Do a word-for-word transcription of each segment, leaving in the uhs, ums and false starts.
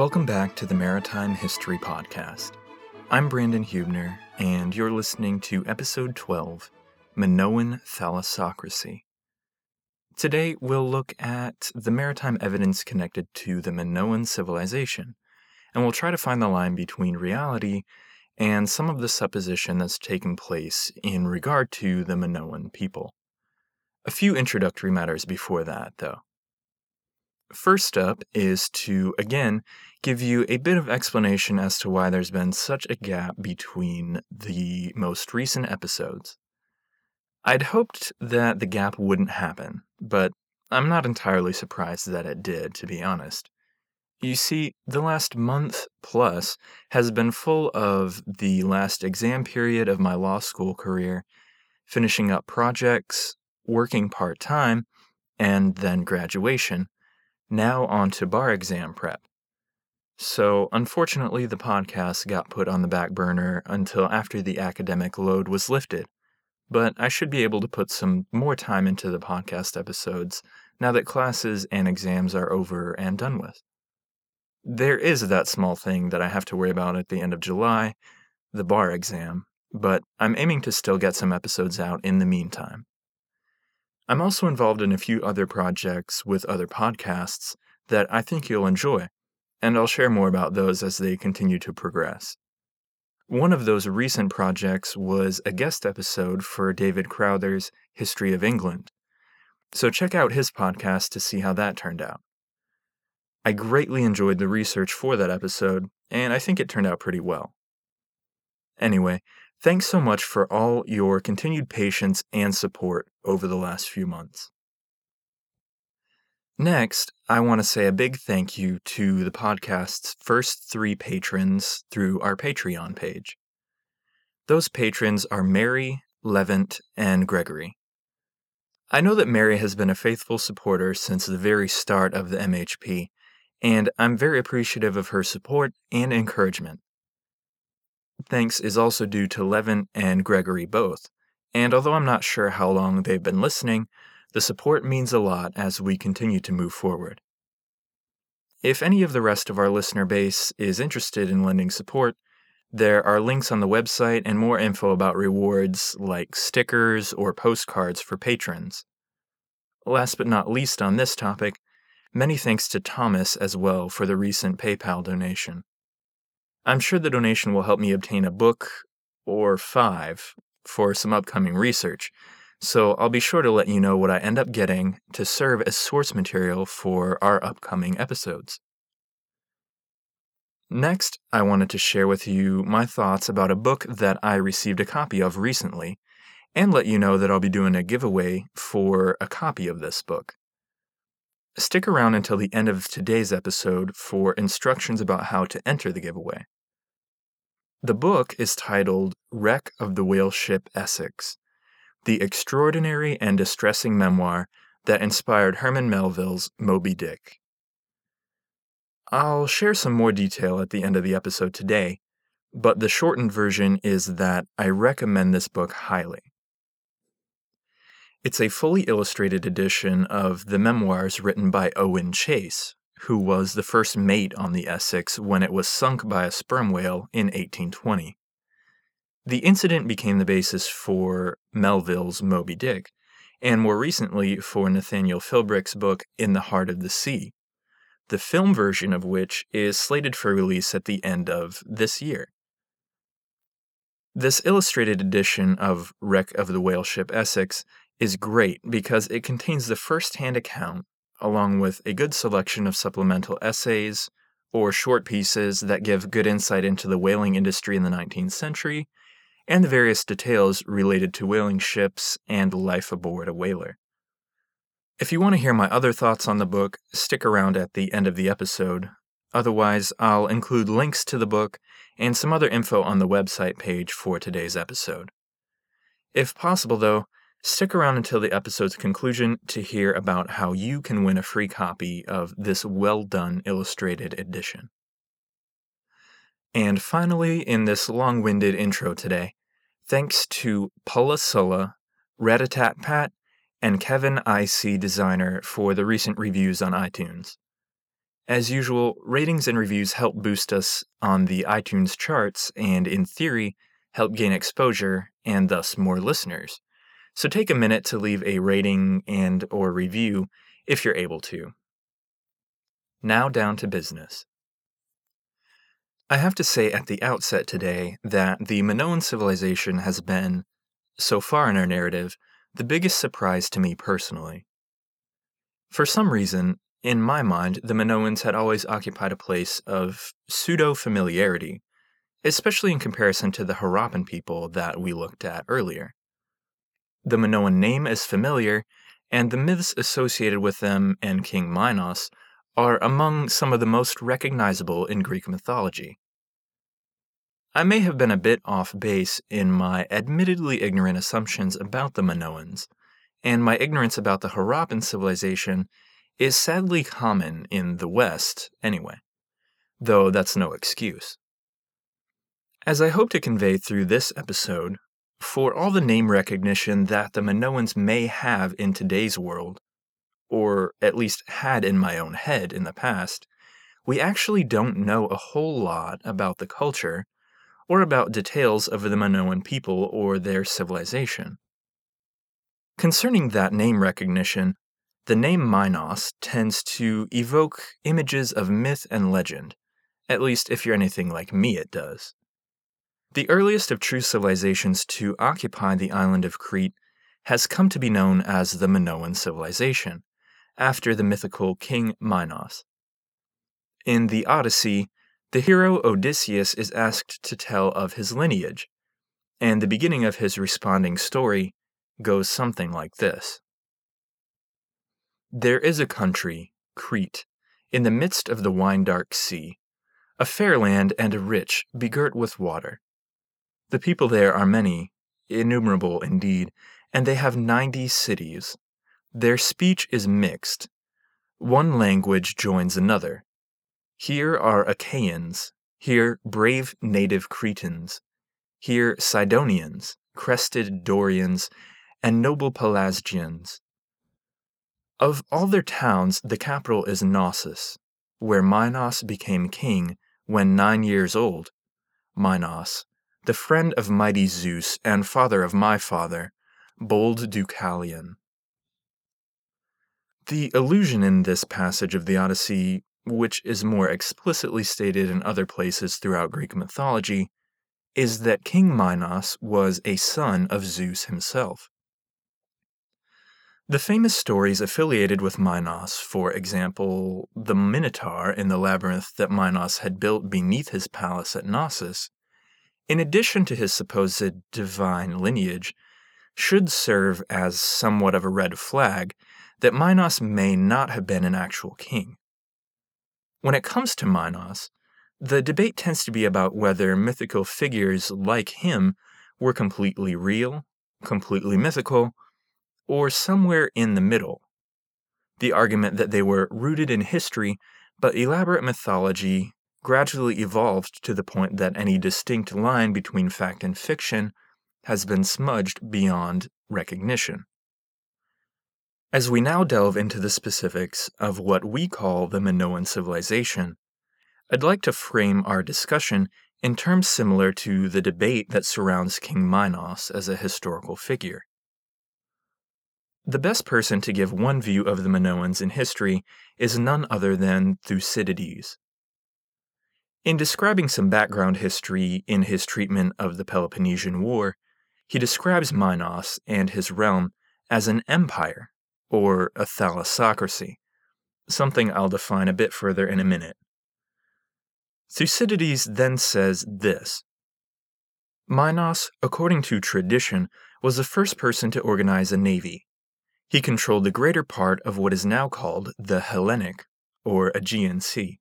Welcome back to the Maritime History Podcast. I'm Brandon Huebner, and you're listening to Episode twelve, Minoan Thalassocracy. Today, we'll look at the maritime evidence connected to the Minoan civilization, and we'll try to find the line between reality and some of the supposition that's taken place in regard to the Minoan people. A few introductory matters before that, though. First up is to, again, give you a bit of explanation as to why there's been such a gap between the most recent episodes. I'd hoped that the gap wouldn't happen, but I'm not entirely surprised that it did, to be honest. You see, the last month plus has been full of the last exam period of my law school career, finishing up projects, working part-time, and then graduation. Now on to bar exam prep. So, unfortunately, the podcast got put on the back burner until after the academic load was lifted, but I should be able to put some more time into the podcast episodes now that classes and exams are over and done with. There is that small thing that I have to worry about at the end of July, the bar exam, but I'm aiming to still get some episodes out in the meantime. I'm also involved in a few other projects with other podcasts that I think you'll enjoy, and I'll share more about those as they continue to progress. One of those recent projects was a guest episode for David Crowther's History of England, so check out his podcast to see how that turned out. I greatly enjoyed the research for that episode, and I think it turned out pretty well. Anyway, thanks so much for all your continued patience and support over the last few months. Next, I want to say a big thank you to the podcast's first three patrons through our Patreon page. Those patrons are Mary, Levant, and Gregory. I know that Mary has been a faithful supporter since the very start of the M H P, and I'm very appreciative of her support and encouragement. Thanks is also due to Levin and Gregory both, and although I'm not sure how long they've been listening, the support means a lot as we continue to move forward. If any of the rest of our listener base is interested in lending support, there are links on the website and more info about rewards like stickers or postcards for patrons. Last but not least on this topic, many thanks to Thomas as well for the recent PayPal donation. I'm sure the donation will help me obtain a book, or five, for some upcoming research, so I'll be sure to let you know what I end up getting to serve as source material for our upcoming episodes. Next, I wanted to share with you my thoughts about a book that I received a copy of recently, and let you know that I'll be doing a giveaway for a copy of this book. Stick around until the end of today's episode for instructions about how to enter the giveaway. The book is titled Wreck of the Whaleship Essex, the extraordinary and distressing memoir that inspired Herman Melville's Moby Dick. I'll share some more detail at the end of the episode today, but the shortened version is that I recommend this book highly. It's a fully illustrated edition of the memoirs written by Owen Chase, who was the first mate on the Essex when it was sunk by a sperm whale in eighteen twenty. The incident became the basis for Melville's Moby Dick, and more recently for Nathaniel Philbrick's book In the Heart of the Sea, the film version of which is slated for release at the end of this year. This illustrated edition of Wreck of the Whaleship Essex is great because it contains the first-hand account, along with a good selection of supplemental essays or short pieces that give good insight into the whaling industry in the nineteenth century, and the various details related to whaling ships and life aboard a whaler. If you want to hear my other thoughts on the book, stick around at the end of the episode. Otherwise, I'll include links to the book and some other info on the website page for today's episode. If possible, though, stick around until the episode's conclusion to hear about how you can win a free copy of this well-done illustrated edition. And finally, in this long-winded intro today, thanks to Paula Sulla, Ratatatpat, and Kevin I C Designer for the recent reviews on iTunes. As usual, ratings and reviews help boost us on the iTunes charts and, in theory, help gain exposure and thus more listeners. So take a minute to leave a rating and or review if you're able to. Now down to business. I have to say at the outset today that the Minoan civilization has been, so far in our narrative, the biggest surprise to me personally. For some reason, in my mind, the Minoans had always occupied a place of pseudo-familiarity, especially in comparison to the Harappan people that we looked at earlier. The Minoan name is familiar, and the myths associated with them and King Minos are among some of the most recognizable in Greek mythology. I may have been a bit off base in my admittedly ignorant assumptions about the Minoans, and my ignorance about the Harappan civilization is sadly common in the West anyway, though that's no excuse. As I hope to convey through this episode, for all the name recognition that the Minoans may have in today's world, or at least had in my own head in the past, we actually don't know a whole lot about the culture or about details of the Minoan people or their civilization. Concerning that name recognition, the name Minos tends to evoke images of myth and legend, at least if you're anything like me it does. The earliest of true civilizations to occupy the island of Crete has come to be known as the Minoan civilization, after the mythical King Minos. In the Odyssey, the hero Odysseus is asked to tell of his lineage, and the beginning of his responding story goes something like this. There is a country, Crete, in the midst of the wine-dark sea, a fair land and a rich, begirt with water. The people there are many, innumerable indeed, and they have ninety cities. Their speech is mixed. One language joins another. Here are Achaeans, here brave native Cretans, here Sidonians, crested Dorians, and noble Pelasgians. Of all their towns, the capital is Knossos, where Minos became king when nine years old. Minos, the friend of mighty Zeus and father of my father, bold Deucalion. The allusion in this passage of the Odyssey, which is more explicitly stated in other places throughout Greek mythology, is that King Minos was a son of Zeus himself. The famous stories affiliated with Minos, for example, the Minotaur in the labyrinth that Minos had built beneath his palace at Knossos, in addition to his supposed divine lineage, should serve as somewhat of a red flag that Minos may not have been an actual king. When it comes to Minos, the debate tends to be about whether mythical figures like him were completely real, completely mythical, or somewhere in the middle. The argument that they were rooted in history, but elaborate mythology gradually evolved to the point that any distinct line between fact and fiction has been smudged beyond recognition. As we now delve into the specifics of what we call the Minoan civilization, I'd like to frame our discussion in terms similar to the debate that surrounds King Minos as a historical figure. The best person to give one view of the Minoans in history is none other than Thucydides. In describing some background history in his treatment of the Peloponnesian War, he describes Minos and his realm as an empire, or a thalassocracy, something I'll define a bit further in a minute. Thucydides then says this: Minos, according to tradition, was the first person to organize a navy. He controlled the greater part of what is now called the Hellenic, or Aegean Sea.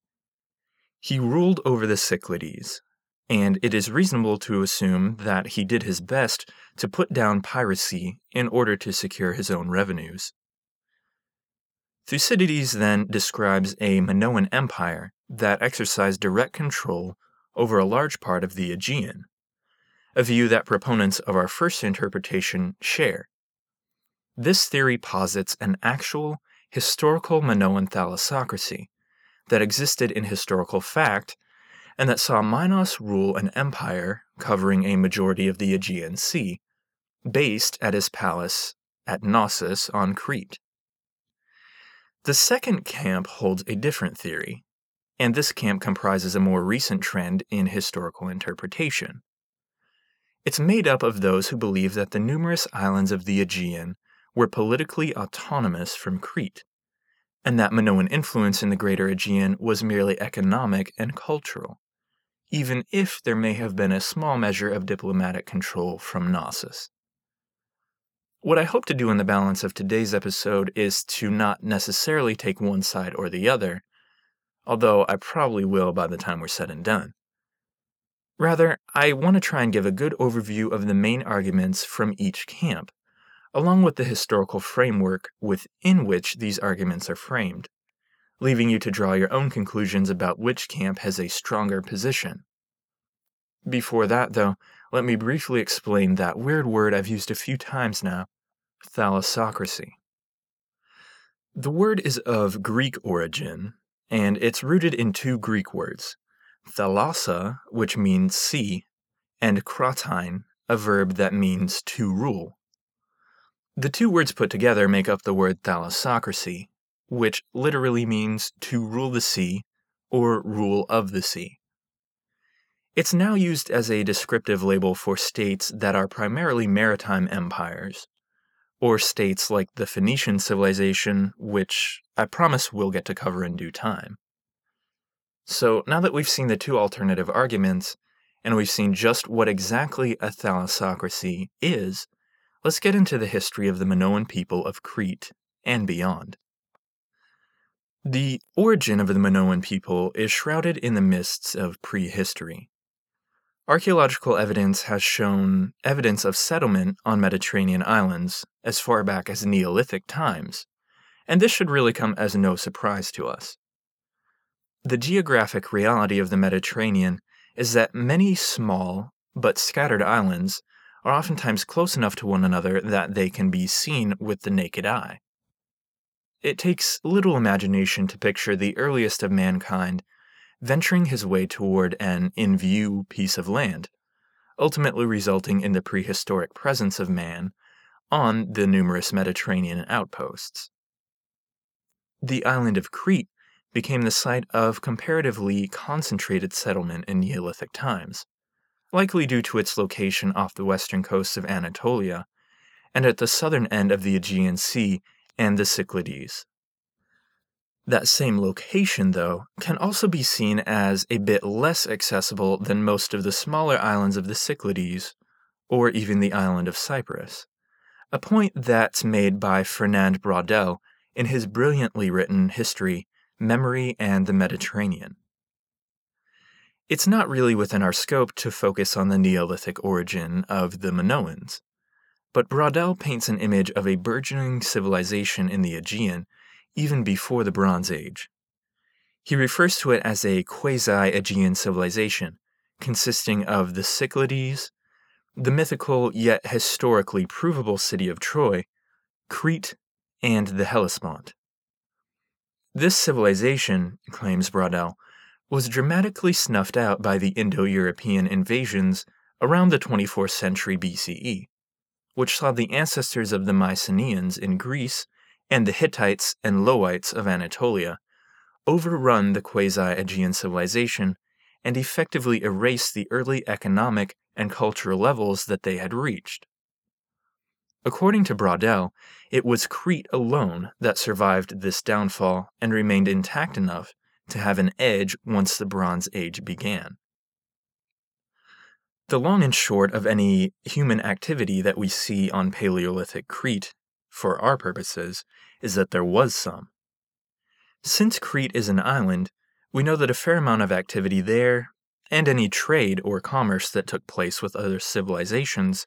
He ruled over the Cyclades, and it is reasonable to assume that he did his best to put down piracy in order to secure his own revenues. Thucydides then describes a Minoan empire that exercised direct control over a large part of the Aegean, a view that proponents of our first interpretation share. This theory posits an actual, historical Minoan thalassocracy that existed in historical fact, and that saw Minos rule an empire covering a majority of the Aegean Sea, based at his palace at Knossos on Crete. The second camp holds a different theory, and this camp comprises a more recent trend in historical interpretation. It's made up of those who believe that the numerous islands of the Aegean were politically autonomous from Crete, and that Minoan influence in the greater Aegean was merely economic and cultural, even if there may have been a small measure of diplomatic control from Knossos. What I hope to do in the balance of today's episode is to not necessarily take one side or the other, although I probably will by the time we're said and done. Rather, I want to try and give a good overview of the main arguments from each camp, along with the historical framework within which these arguments are framed, leaving you to draw your own conclusions about which camp has a stronger position. Before that, though, let me briefly explain that weird word I've used a few times now, thalassocracy. The word is of Greek origin, and it's rooted in two Greek words, thalassa, which means sea, and kratein, a verb that means to rule. The two words put together make up the word thalassocracy, which literally means to rule the sea or rule of the sea. It's now used as a descriptive label for states that are primarily maritime empires, or states like the Phoenician civilization, which I promise we'll get to cover in due time. So now that we've seen the two alternative arguments, and we've seen just what exactly a thalassocracy is, let's get into the history of the Minoan people of Crete and beyond. The origin of the Minoan people is shrouded in the mists of prehistory. Archaeological evidence has shown evidence of settlement on Mediterranean islands as far back as Neolithic times, and this should really come as no surprise to us. The geographic reality of the Mediterranean is that many small but scattered islands are oftentimes close enough to one another that they can be seen with the naked eye. It takes little imagination to picture the earliest of mankind venturing his way toward an in-view piece of land, ultimately resulting in the prehistoric presence of man on the numerous Mediterranean outposts. The island of Crete became the site of comparatively concentrated settlement in Neolithic times, likely due to its location off the western coast of Anatolia and at the southern end of the Aegean Sea and the Cyclades. That same location, though, can also be seen as a bit less accessible than most of the smaller islands of the Cyclades, or even the island of Cyprus, a point that's made by Fernand Braudel in his brilliantly written history, Memory and the Mediterranean. It's not really within our scope to focus on the Neolithic origin of the Minoans, but Braudel paints an image of a burgeoning civilization in the Aegean even before the Bronze Age. He refers to it as a quasi-Aegean civilization, consisting of the Cyclades, the mythical yet historically provable city of Troy, Crete, and the Hellespont. This civilization, claims Braudel, was dramatically snuffed out by the Indo-European invasions around the twenty-fourth century B C E. Which saw the ancestors of the Mycenaeans in Greece and the Hittites and Luwites of Anatolia overrun the quasi-Aegean civilization and effectively erase the early economic and cultural levels that they had reached. According to Braudel, it was Crete alone that survived this downfall and remained intact enough to have an edge once the Bronze Age began. The long and short of any human activity that we see on Paleolithic Crete, for our purposes, is that there was some. Since Crete is an island, we know that a fair amount of activity there, and any trade or commerce that took place with other civilizations,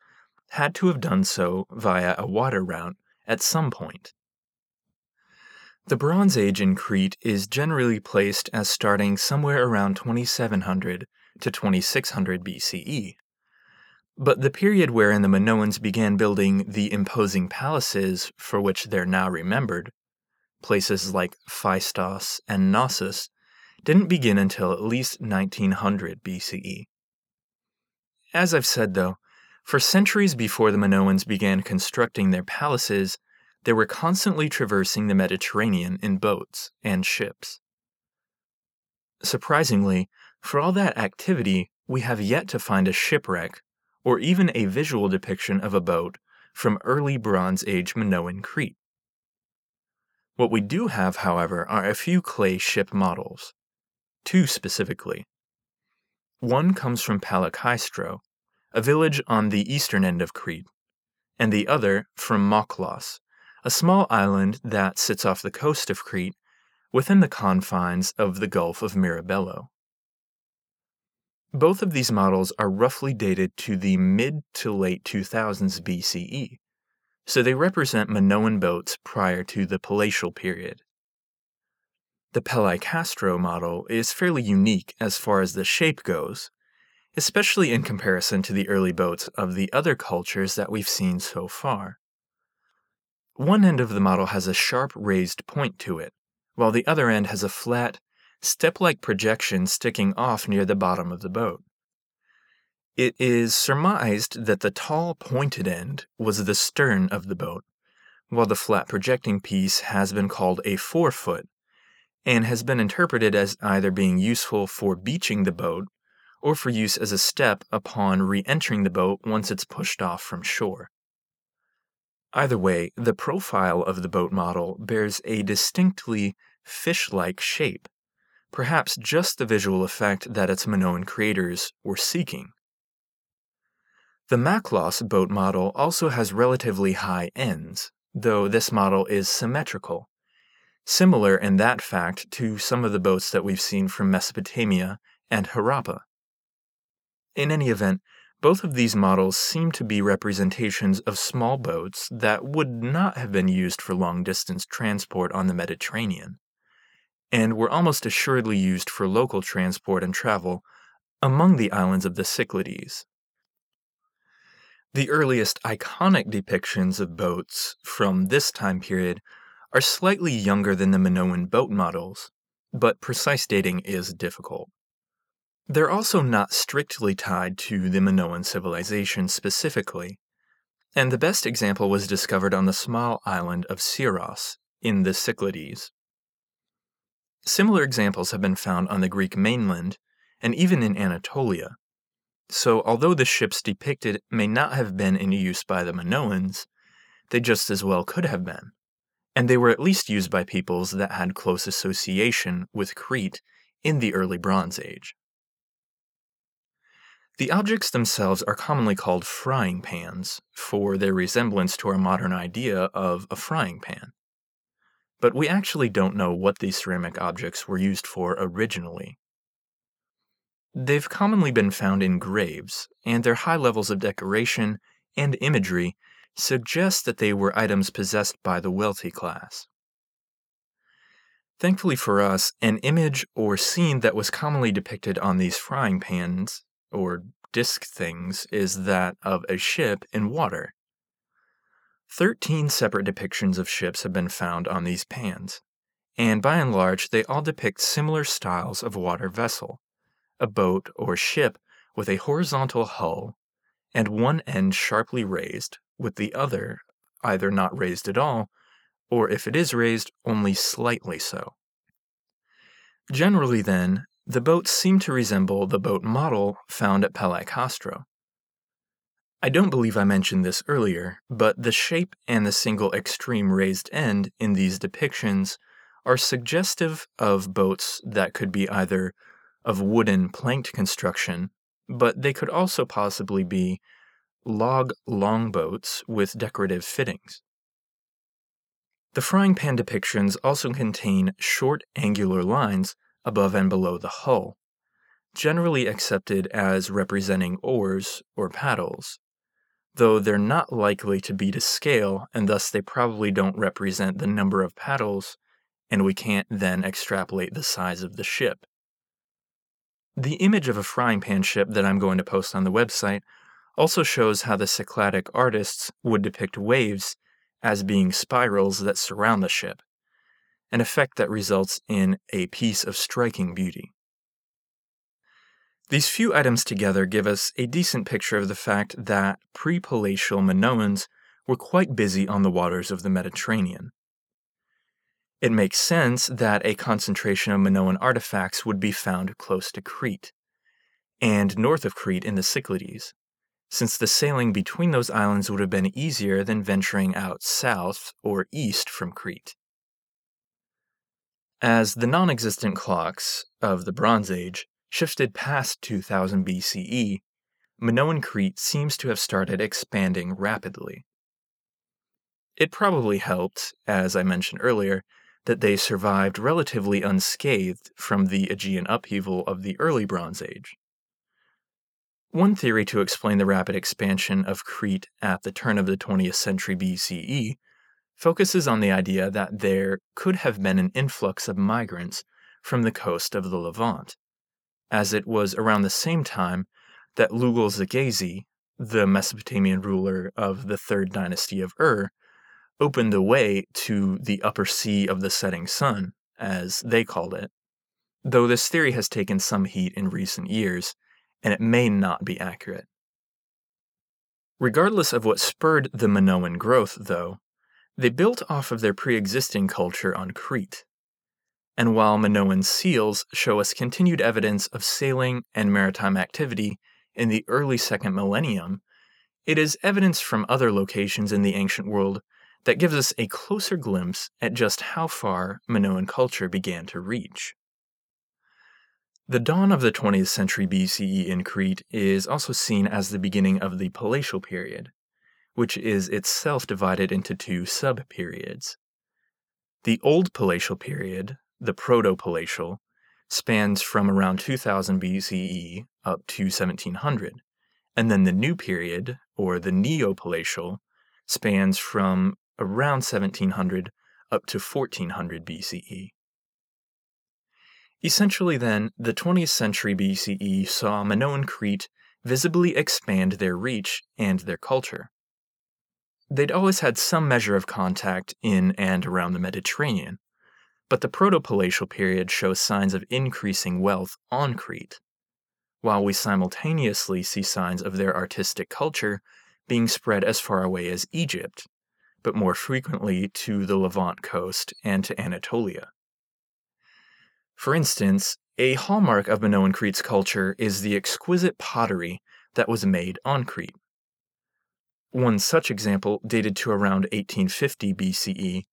had to have done so via a water route at some point. The Bronze Age in Crete is generally placed as starting somewhere around twenty-seven hundred to twenty-six hundred B C E. But the period wherein the Minoans began building the imposing palaces for which they're now remembered, places like Phaistos and Knossos, didn't begin until at least nineteen hundred B C E. As I've said, though, for centuries before the Minoans began constructing their palaces, they were constantly traversing the Mediterranean in boats and ships. Surprisingly, for all that activity, we have yet to find a shipwreck, or even a visual depiction of a boat, from early Bronze Age Minoan Crete. What we do have, however, are a few clay ship models, two specifically. One comes from Palaikastro, a village on the eastern end of Crete, and the other from Mochlos, a small island that sits off the coast of Crete within the confines of the Gulf of Mirabello. Both of these models are roughly dated to the mid to late two thousands B C E, so they represent Minoan boats prior to the Palatial period. The Palaikastro model is fairly unique as far as the shape goes, especially in comparison to the early boats of the other cultures that we've seen so far. One end of the model has a sharp raised point to it, while the other end has a flat, step-like projection sticking off near the bottom of the boat. It is surmised that the tall, pointed end was the stern of the boat, while the flat projecting piece has been called a forefoot, and has been interpreted as either being useful for beaching the boat or for use as a step upon re-entering the boat once it's pushed off from shore. Either way, the profile of the boat model bears a distinctly fish-like shape, perhaps just the visual effect that its Minoan creators were seeking. The Mochlos boat model also has relatively high ends, though this model is symmetrical, similar in that fact to some of the boats that we've seen from Mesopotamia and Harappa. In any event, both of these models seem to be representations of small boats that would not have been used for long-distance transport on the Mediterranean, and were almost assuredly used for local transport and travel among the islands of the Cyclades. The earliest iconic depictions of boats from this time period are slightly younger than the Minoan boat models, but precise dating is difficult. They're also not strictly tied to the Minoan civilization specifically, and the best example was discovered on the small island of Syros in the Cyclades. Similar examples have been found on the Greek mainland and even in Anatolia, so although the ships depicted may not have been in use by the Minoans, they just as well could have been, and they were at least used by peoples that had close association with Crete in the early Bronze Age. The objects themselves are commonly called frying pans for their resemblance to our modern idea of a frying pan, but we actually don't know what these ceramic objects were used for originally. They've commonly been found in graves, and their high levels of decoration and imagery suggest that they were items possessed by the wealthy class. Thankfully for us, an image or scene that was commonly depicted on these frying pans, or disc things, is that of a ship in water. Thirteen separate depictions of ships have been found on these pans, and by and large they all depict similar styles of water vessel, a boat or ship with a horizontal hull and one end sharply raised, with the other either not raised at all, or if it is raised, only slightly so. Generally then, the boats seem to resemble the boat model found at Palaikastro. I don't believe I mentioned this earlier, but the shape and the single extreme raised end in these depictions are suggestive of boats that could be either of wooden planked construction, but they could also possibly be log longboats with decorative fittings. The frying pan depictions also contain short angular lines above and below the hull, generally accepted as representing oars or paddles, though they're not likely to be to scale, and thus they probably don't represent the number of paddles, and we can't then extrapolate the size of the ship. The image of a frying pan ship that I'm going to post on the website also shows how the Cycladic artists would depict waves as being spirals that surround the ship, an effect that results in a piece of striking beauty. These few items together give us a decent picture of the fact that pre-palatial Minoans were quite busy on the waters of the Mediterranean. It makes sense that a concentration of Minoan artifacts would be found close to Crete, and north of Crete in the Cyclades, since the sailing between those islands would have been easier than venturing out south or east from Crete. As the non-existent clocks of the Bronze Age shifted past two thousand B C E, Minoan Crete seems to have started expanding rapidly. It probably helped, as I mentioned earlier, that they survived relatively unscathed from the Aegean upheaval of the early Bronze Age. One theory to explain the rapid expansion of Crete at the turn of the twentieth century B C E focuses on the idea that there could have been an influx of migrants from the coast of the Levant, as it was around the same time that Lugal Zagesi, the Mesopotamian ruler of the third dynasty of Ur, opened the way to the upper sea of the setting sun, as they called it, though this theory has taken some heat in recent years, and it may not be accurate. Regardless of what spurred the Minoan growth, though, they built off of their pre-existing culture on Crete, and while Minoan seals show us continued evidence of sailing and maritime activity in the early second millennium, it is evidence from other locations in the ancient world that gives us a closer glimpse at just how far Minoan culture began to reach. The dawn of the twentieth century B C E in Crete is also seen as the beginning of the palatial period, which is itself divided into two sub-periods. The Old Palatial period, the Proto-Palatial, spans from around two thousand B C E up to seventeen hundred, and then the New period, or the Neo-Palatial, spans from around seventeen hundred up to fourteen hundred B C E. Essentially then, the twentieth century B C E saw Minoan Crete visibly expand their reach and their culture. They'd always had some measure of contact in and around the Mediterranean, but the Proto-Palatial period shows signs of increasing wealth on Crete, while we simultaneously see signs of their artistic culture being spread as far away as Egypt, but more frequently to the Levant coast and to Anatolia. For instance, a hallmark of Minoan Crete's culture is the exquisite pottery that was made on Crete. One such example, dated to around eighteen fifty B C E,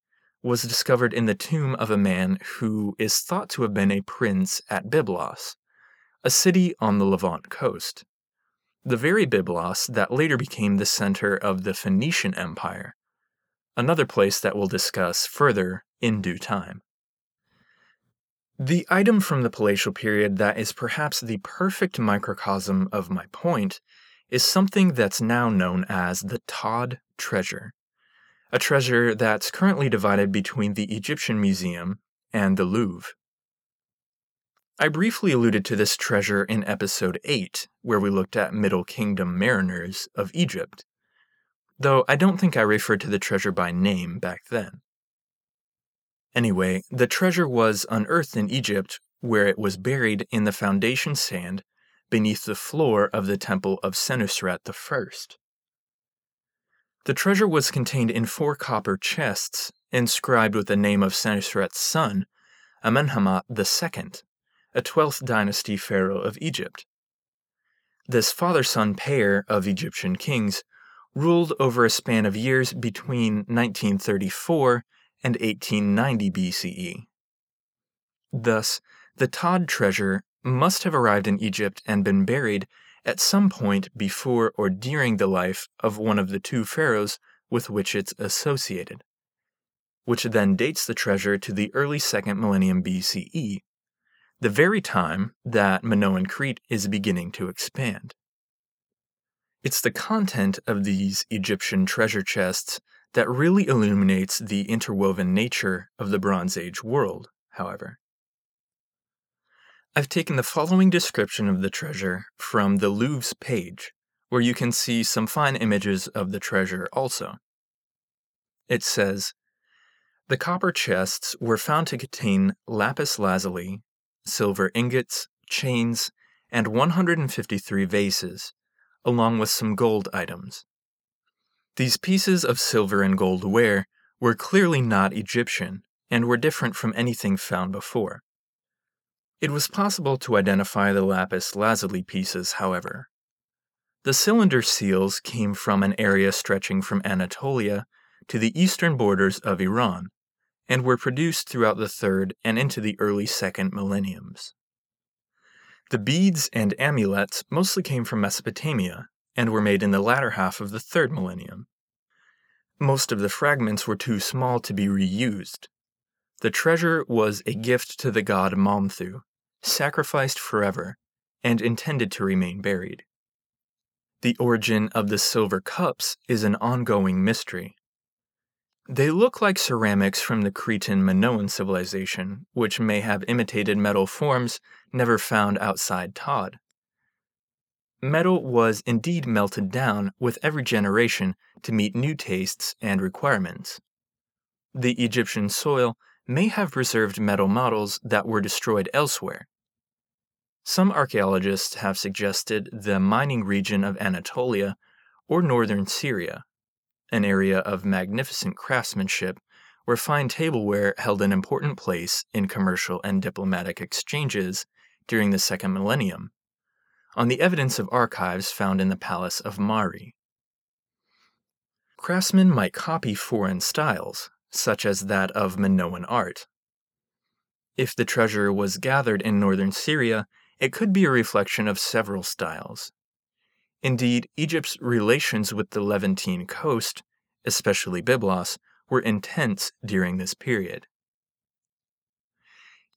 was discovered in the tomb of a man who is thought to have been a prince at Byblos, a city on the Levant coast, the very Byblos that later became the center of the Phoenician Empire, another place that we'll discuss further in due time. The item from the palatial period that is perhaps the perfect microcosm of my point is something that's now known as the Tod Treasure, a treasure that's currently divided between the Egyptian Museum and the Louvre. I briefly alluded to this treasure in episode eight, where we looked at Middle Kingdom mariners of Egypt, though I don't think I referred to the treasure by name back then. Anyway, the treasure was unearthed in Egypt, where it was buried in the foundation sand beneath the floor of the temple of Senusret the First. The treasure was contained in four copper chests inscribed with the name of Senusret's son, Amenemhat the Second, a twelfth dynasty pharaoh of Egypt. This father-son pair of Egyptian kings ruled over a span of years between nineteen thirty-four and eighteen ninety B C E. Thus, the Tod treasure must have arrived in Egypt and been buried at some point before or during the life of one of the two pharaohs with which it's associated, which then dates the treasure to the early second millennium B C E, the very time that Minoan Crete is beginning to expand. It's the content of these Egyptian treasure chests that really illuminates the interwoven nature of the Bronze Age world, however. I've taken the following description of the treasure from the Louvre's page, where you can see some fine images of the treasure also. It says, The copper chests were found to contain lapis lazuli, silver ingots, chains, and one hundred fifty-three vases, along with some gold items. These pieces of silver and gold ware were clearly not Egyptian and were different from anything found before. It was possible to identify the lapis lazuli pieces, however. The cylinder seals came from an area stretching from Anatolia to the eastern borders of Iran, and were produced throughout the third and into the early second millenniums. The beads and amulets mostly came from Mesopotamia and were made in the latter half of the third millennium. Most of the fragments were too small to be reused. The treasure was a gift to the god Momthu, sacrificed forever, and intended to remain buried. The origin of the silver cups is an ongoing mystery. They look like ceramics from the Cretan Minoan civilization, which may have imitated metal forms never found outside Tod. Metal was indeed melted down with every generation to meet new tastes and requirements. The Egyptian soil may have preserved metal models that were destroyed elsewhere. Some archaeologists have suggested the mining region of Anatolia or northern Syria, an area of magnificent craftsmanship where fine tableware held an important place in commercial and diplomatic exchanges during the second millennium, on the evidence of archives found in the palace of Mari. Craftsmen might copy foreign styles, such as that of Minoan art. If the treasure was gathered in northern Syria, it could be a reflection of several styles. Indeed, Egypt's relations with the Levantine coast, especially Byblos, were intense during this period.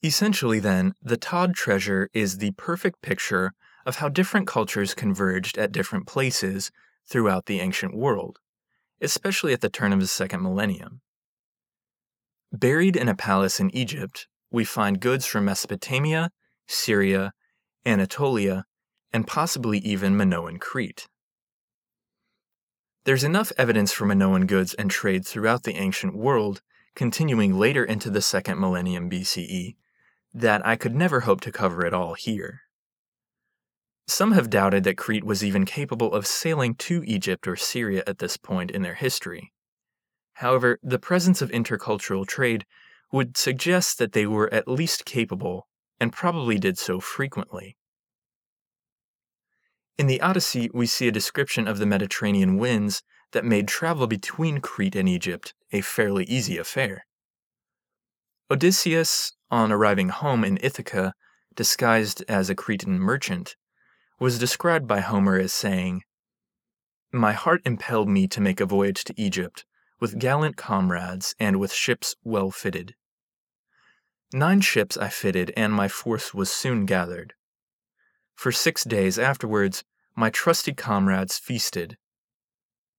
Essentially, then, the Tod treasure is the perfect picture of how different cultures converged at different places throughout the ancient world, especially at the turn of the second millennium. Buried in a palace in Egypt, we find goods from Mesopotamia, Syria, Anatolia, and possibly even Minoan Crete. There's enough evidence for Minoan goods and trade throughout the ancient world, continuing later into the second millennium B C E, that I could never hope to cover it all here. Some have doubted that Crete was even capable of sailing to Egypt or Syria at this point in their history. However, the presence of intercultural trade would suggest that they were at least capable, and probably did so frequently. In the Odyssey, we see a description of the Mediterranean winds that made travel between Crete and Egypt a fairly easy affair. Odysseus, on arriving home in Ithaca, disguised as a Cretan merchant, was described by Homer as saying, "My heart impelled me to make a voyage to Egypt, with gallant comrades and with ships well fitted. Nine ships I fitted, and my force was soon gathered. For six days afterwards, my trusty comrades feasted.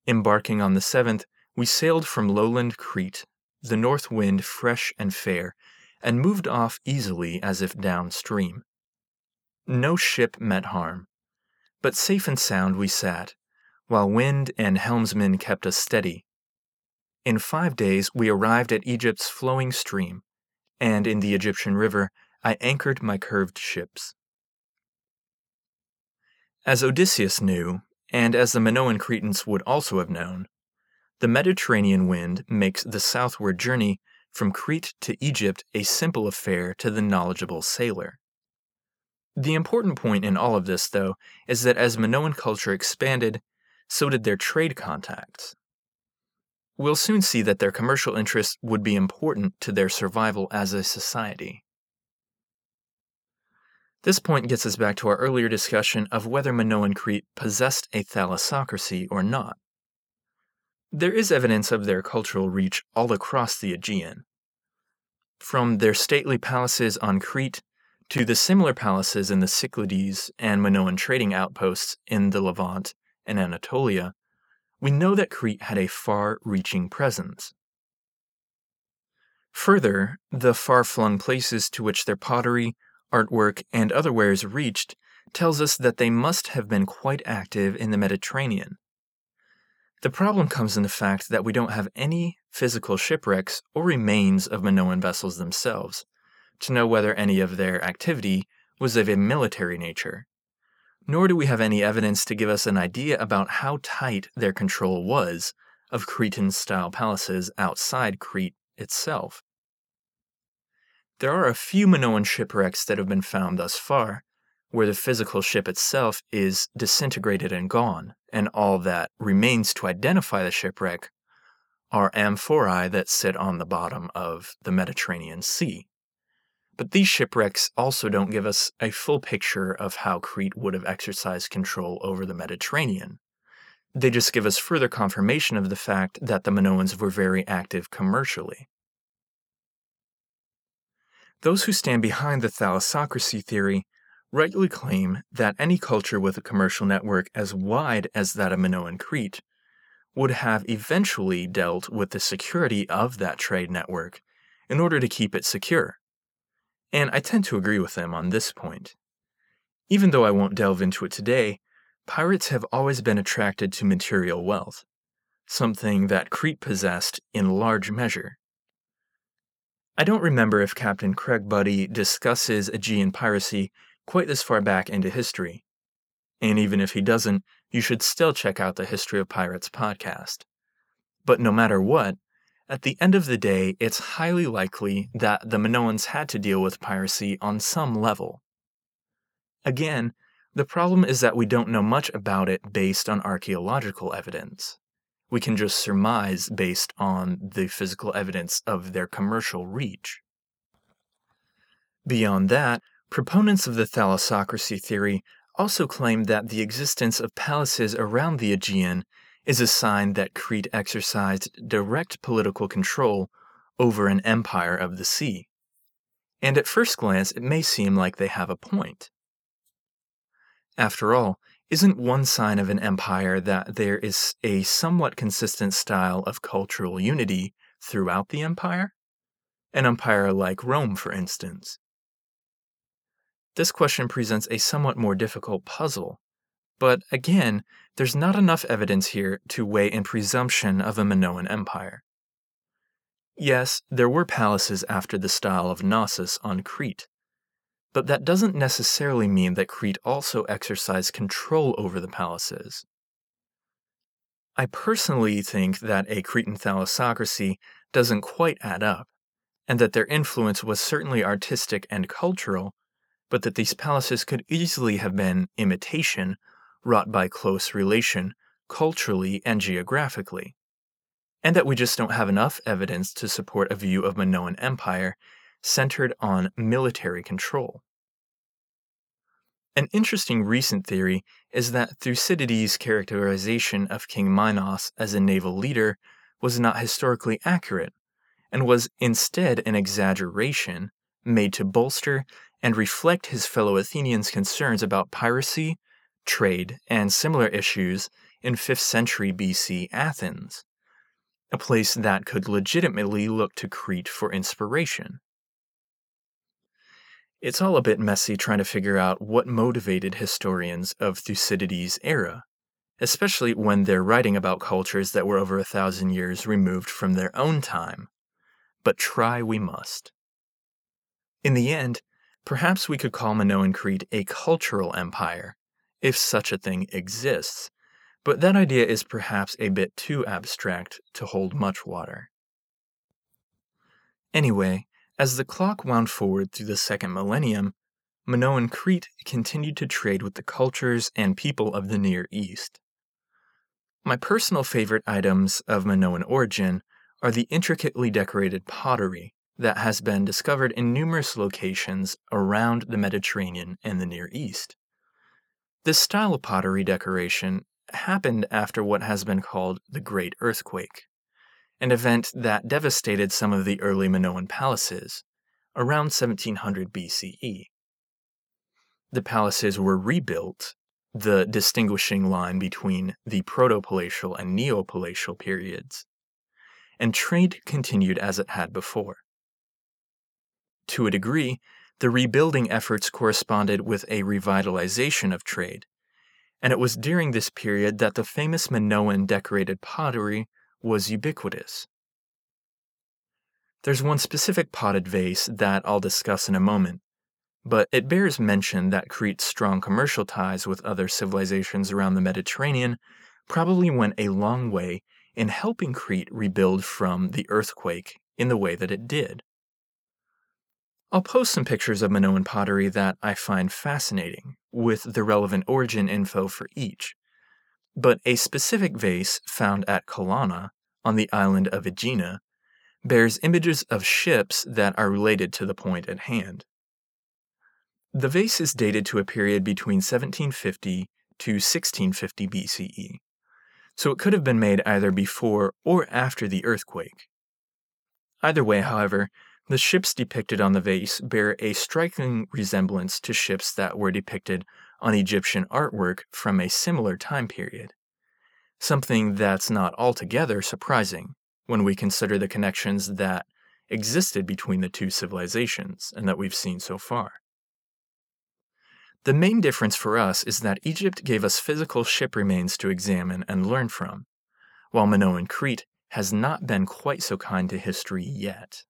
Embarking on the seventh, we sailed from lowland Crete, the north wind fresh and fair, and moved off easily as if downstream. No ship met harm, but safe and sound we sat, while wind and helmsman kept us steady. In five days we arrived at Egypt's flowing stream, and in the Egyptian river I anchored my curved ships." As Odysseus knew, and as the Minoan Cretans would also have known, the Mediterranean wind makes the southward journey from Crete to Egypt a simple affair to the knowledgeable sailor. The important point in all of this, though, is that as Minoan culture expanded, so did their trade contacts. We'll soon see that their commercial interests would be important to their survival as a society. This point gets us back to our earlier discussion of whether Minoan Crete possessed a thalassocracy or not. There is evidence of their cultural reach all across the Aegean. From their stately palaces on Crete to the similar palaces in the Cyclades and Minoan trading outposts in the Levant and Anatolia, we know that Crete had a far-reaching presence. Further, the far-flung places to which their pottery, artwork, and other wares reached tells us that they must have been quite active in the Mediterranean. The problem comes in the fact that we don't have any physical shipwrecks, or remains of Minoan vessels themselves, to know whether any of their activity was of a military nature. Nor do we have any evidence to give us an idea about how tight their control was of Cretan-style palaces outside Crete itself. There are a few Minoan shipwrecks that have been found thus far, where the physical ship itself is disintegrated and gone, and all that remains to identify the shipwreck are amphorae that sit on the bottom of the Mediterranean Sea. But these shipwrecks also don't give us a full picture of how Crete would have exercised control over the Mediterranean. They just give us further confirmation of the fact that the Minoans were very active commercially. Those who stand behind the Thalassocracy theory rightly claim that any culture with a commercial network as wide as that of Minoan Crete would have eventually dealt with the security of that trade network in order to keep it secure. And I tend to agree with them on this point. Even though I won't delve into it today, pirates have always been attracted to material wealth, something that Crete possessed in large measure. I don't remember if Captain Craigbuddy discusses Aegean piracy quite this far back into history, and even if he doesn't, you should still check out the History of Pirates podcast. But no matter what, at the end of the day, it's highly likely that the Minoans had to deal with piracy on some level. Again, the problem is that we don't know much about it based on archaeological evidence. We can just surmise based on the physical evidence of their commercial reach. Beyond that, proponents of the Thalassocracy theory also claim that the existence of palaces around the Aegean is a sign that Crete exercised direct political control over an empire of the sea. And at first glance, it may seem like they have a point. After all, isn't one sign of an empire that there is a somewhat consistent style of cultural unity throughout the empire? An empire like Rome, for instance. This question presents a somewhat more difficult puzzle, but again, there's not enough evidence here to weigh in presumption of a Minoan empire. Yes, there were palaces after the style of Knossos on Crete, but that doesn't necessarily mean that Crete also exercised control over the palaces. I personally think that a Cretan thalassocracy doesn't quite add up, and that their influence was certainly artistic and cultural, but that these palaces could easily have been imitation wrought by close relation culturally and geographically, and that we just don't have enough evidence to support a view of Minoan empire centered on military control. An interesting recent theory is that Thucydides' characterization of King Minos as a naval leader was not historically accurate, and was instead an exaggeration made to bolster and reflect his fellow Athenians' concerns about piracy, trade, and similar issues in fifth century B C Athens, a place that could legitimately look to Crete for inspiration. It's all a bit messy trying to figure out what motivated historians of Thucydides' era, especially when they're writing about cultures that were over a thousand years removed from their own time, but try we must. In the end, perhaps we could call Minoan Crete a cultural empire, if such a thing exists, but that idea is perhaps a bit too abstract to hold much water. Anyway, as the clock wound forward through the second millennium, Minoan Crete continued to trade with the cultures and people of the Near East. My personal favorite items of Minoan origin are the intricately decorated pottery that has been discovered in numerous locations around the Mediterranean and the Near East. This style of pottery decoration happened after what has been called the Great Earthquake, an event that devastated some of the early Minoan palaces, around seventeen hundred B C E. The palaces were rebuilt, the distinguishing line between the Proto-Palatial and Neo-Palatial periods, and trade continued as it had before. To a degree, the rebuilding efforts corresponded with a revitalization of trade, and it was during this period that the famous Minoan decorated pottery was ubiquitous. There's one specific potted vase that I'll discuss in a moment, but it bears mention that Crete's strong commercial ties with other civilizations around the Mediterranean probably went a long way in helping Crete rebuild from the earthquake in the way that it did. I'll post some pictures of Minoan pottery that I find fascinating, with the relevant origin info for each. But a specific vase found at Kalana, on the island of Aegina, bears images of ships that are related to the point at hand. The vase is dated to a period between seventeen fifty to sixteen fifty B C E, so it could have been made either before or after the earthquake. Either way, however, the ships depicted on the vase bear a striking resemblance to ships that were depicted on Egyptian artwork from a similar time period, something that's not altogether surprising when we consider the connections that existed between the two civilizations and that we've seen so far. The main difference for us is that Egypt gave us physical ship remains to examine and learn from, while Minoan Crete has not been quite so kind to history yet.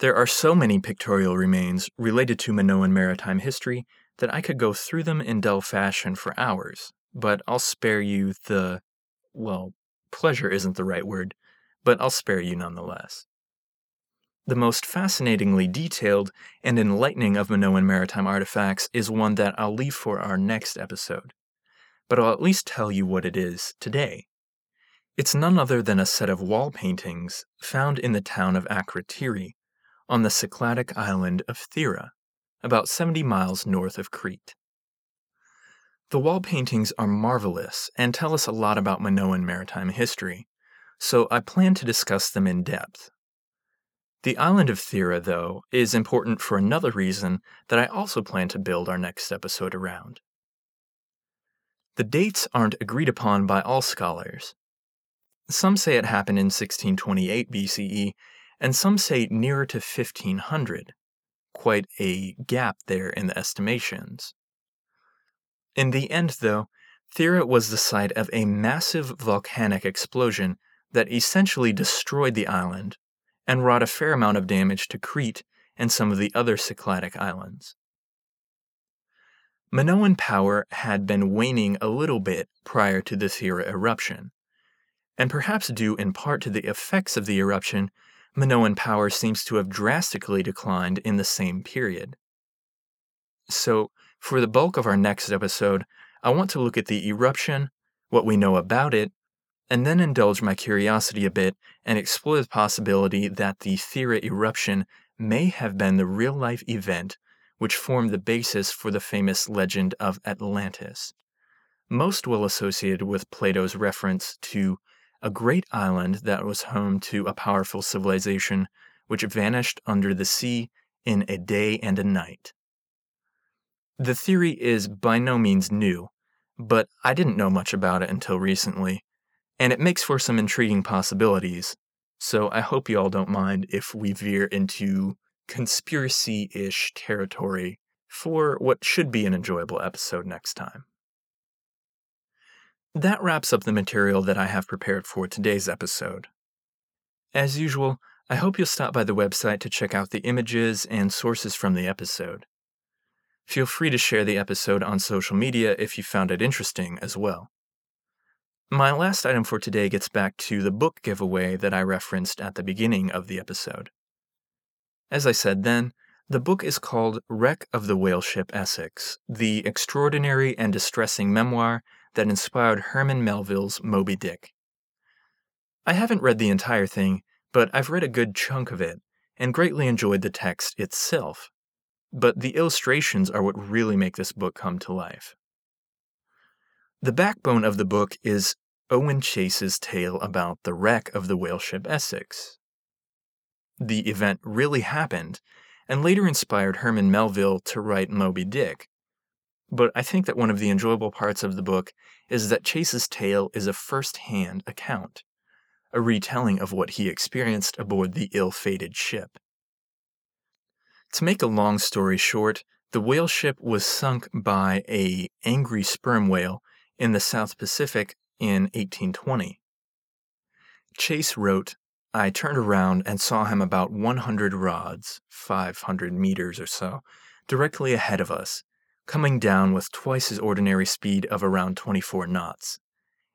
There are so many pictorial remains related to Minoan maritime history that I could go through them in dull fashion for hours, but I'll spare you the, well, pleasure isn't the right word, but I'll spare you nonetheless. The most fascinatingly detailed and enlightening of Minoan maritime artifacts is one that I'll leave for our next episode, but I'll at least tell you what it is today. It's none other than a set of wall paintings found in the town of Akrotiri, on the Cycladic island of Thera, about seventy miles north of Crete. The wall paintings are marvelous and tell us a lot about Minoan maritime history, so I plan to discuss them in depth. The island of Thera, though, is important for another reason that I also plan to build our next episode around. The dates aren't agreed upon by all scholars. Some say it happened in sixteen twenty-eight B C E, and some say nearer to fifteen hundred, quite a gap there in the estimations. In the end, though, Thera was the site of a massive volcanic explosion that essentially destroyed the island and wrought a fair amount of damage to Crete and some of the other Cycladic islands. Minoan power had been waning a little bit prior to the Thera eruption, and perhaps due in part to the effects of the eruption, Minoan power seems to have drastically declined in the same period. So, for the bulk of our next episode, I want to look at the eruption, what we know about it, and then indulge my curiosity a bit and explore the possibility that the Thera eruption may have been the real-life event which formed the basis for the famous legend of Atlantis, most well associated with Plato's reference to a great island that was home to a powerful civilization which vanished under the sea in a day and a night. The theory is by no means new, but I didn't know much about it until recently, and it makes for some intriguing possibilities, so I hope you all don't mind if we veer into conspiracy-ish territory for what should be an enjoyable episode next time. That wraps up the material that I have prepared for today's episode. As usual, I hope you'll stop by the website to check out the images and sources from the episode. Feel free to share the episode on social media if you found it interesting as well. My last item for today gets back to the book giveaway that I referenced at the beginning of the episode. As I said then, the book is called Wreck of the Whaleship Essex, the extraordinary and distressing memoir that inspired Herman Melville's Moby Dick. I haven't read the entire thing, but I've read a good chunk of it and greatly enjoyed the text itself. But the illustrations are what really make this book come to life. The backbone of the book is Owen Chase's tale about the wreck of the whaleship Essex. The event really happened, and later inspired Herman Melville to write Moby Dick, but I think that one of the enjoyable parts of the book is that Chase's tale is a first-hand account, a retelling of what he experienced aboard the ill-fated ship. To make a long story short, the whale ship was sunk by an angry sperm whale in the South Pacific in eighteen twenty. Chase wrote, I turned around and saw him about one hundred rods, five hundred meters or so, directly ahead of us, coming down with twice his ordinary speed of around twenty-four knots,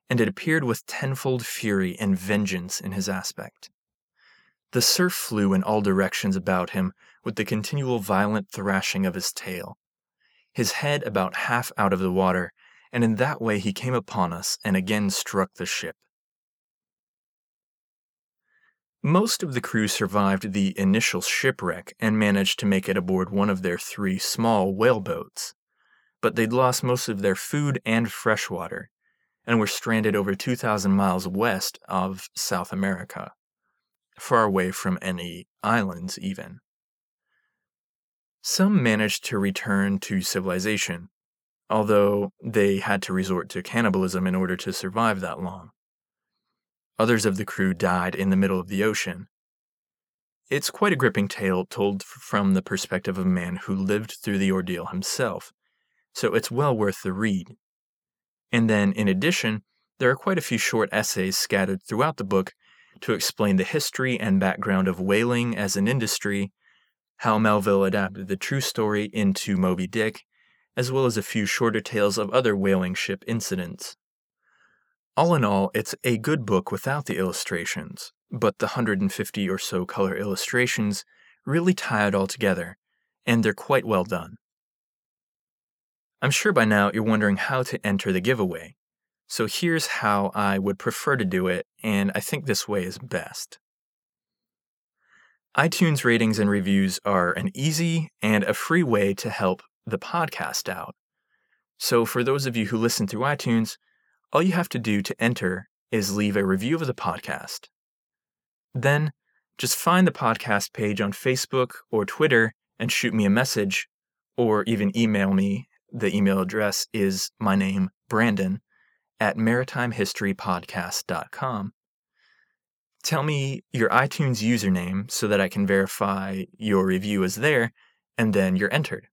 and it appeared with tenfold fury and vengeance in his aspect. The surf flew in all directions about him with the continual violent thrashing of his tail, his head about half out of the water, and in that way he came upon us and again struck the ship. Most of the crew survived the initial shipwreck and managed to make it aboard one of their three small whaleboats, but they'd lost most of their food and fresh water, and were stranded over two thousand miles west of South America, far away from any islands even. Some managed to return to civilization, although they had to resort to cannibalism in order to survive that long. Others of the crew died in the middle of the ocean. It's quite a gripping tale told from the perspective of a man who lived through the ordeal himself, so it's well worth the read. And then, in addition, there are quite a few short essays scattered throughout the book to explain the history and background of whaling as an industry, how Melville adapted the true story into Moby Dick, as well as a few shorter tales of other whaling ship incidents. All in all, it's a good book without the illustrations, but the one hundred fifty or so color illustrations really tie it all together, and they're quite well done. I'm sure by now you're wondering how to enter the giveaway, so here's how I would prefer to do it, and I think this way is best. iTunes ratings and reviews are an easy and a free way to help the podcast out. So for those of you who listen through iTunes, all you have to do to enter is leave a review of the podcast. Then, just find the podcast page on Facebook or Twitter and shoot me a message, or even email me. The email address is my name, Brandon, at maritime history podcast dot com. Tell me your iTunes username so that I can verify your review is there, and then you're entered.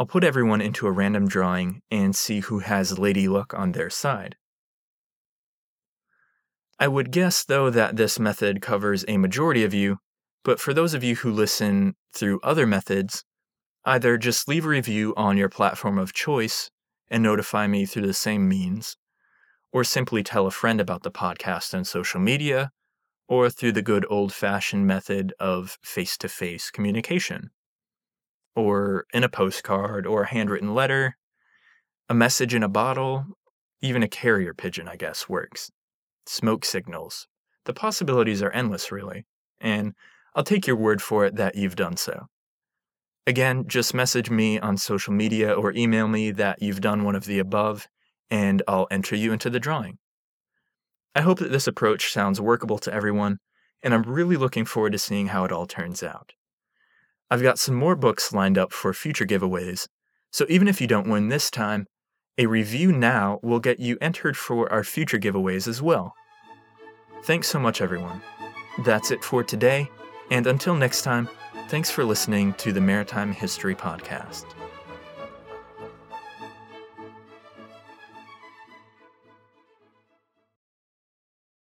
I'll put everyone into a random drawing and see who has lady luck on their side. I would guess, though, that this method covers a majority of you, but for those of you who listen through other methods, either just leave a review on your platform of choice and notify me through the same means, or simply tell a friend about the podcast on social media, or through the good old-fashioned method of face-to-face communication, or in a postcard, or a handwritten letter, a message in a bottle, even a carrier pigeon, I guess, works. Smoke signals. The possibilities are endless, really, and I'll take your word for it that you've done so. Again, just message me on social media or email me that you've done one of the above, and I'll enter you into the drawing. I hope that this approach sounds workable to everyone, and I'm really looking forward to seeing how it all turns out. I've got some more books lined up for future giveaways, so even if you don't win this time, a review now will get you entered for our future giveaways as well. Thanks so much, everyone. That's it for today, and until next time, thanks for listening to the Maritime History Podcast.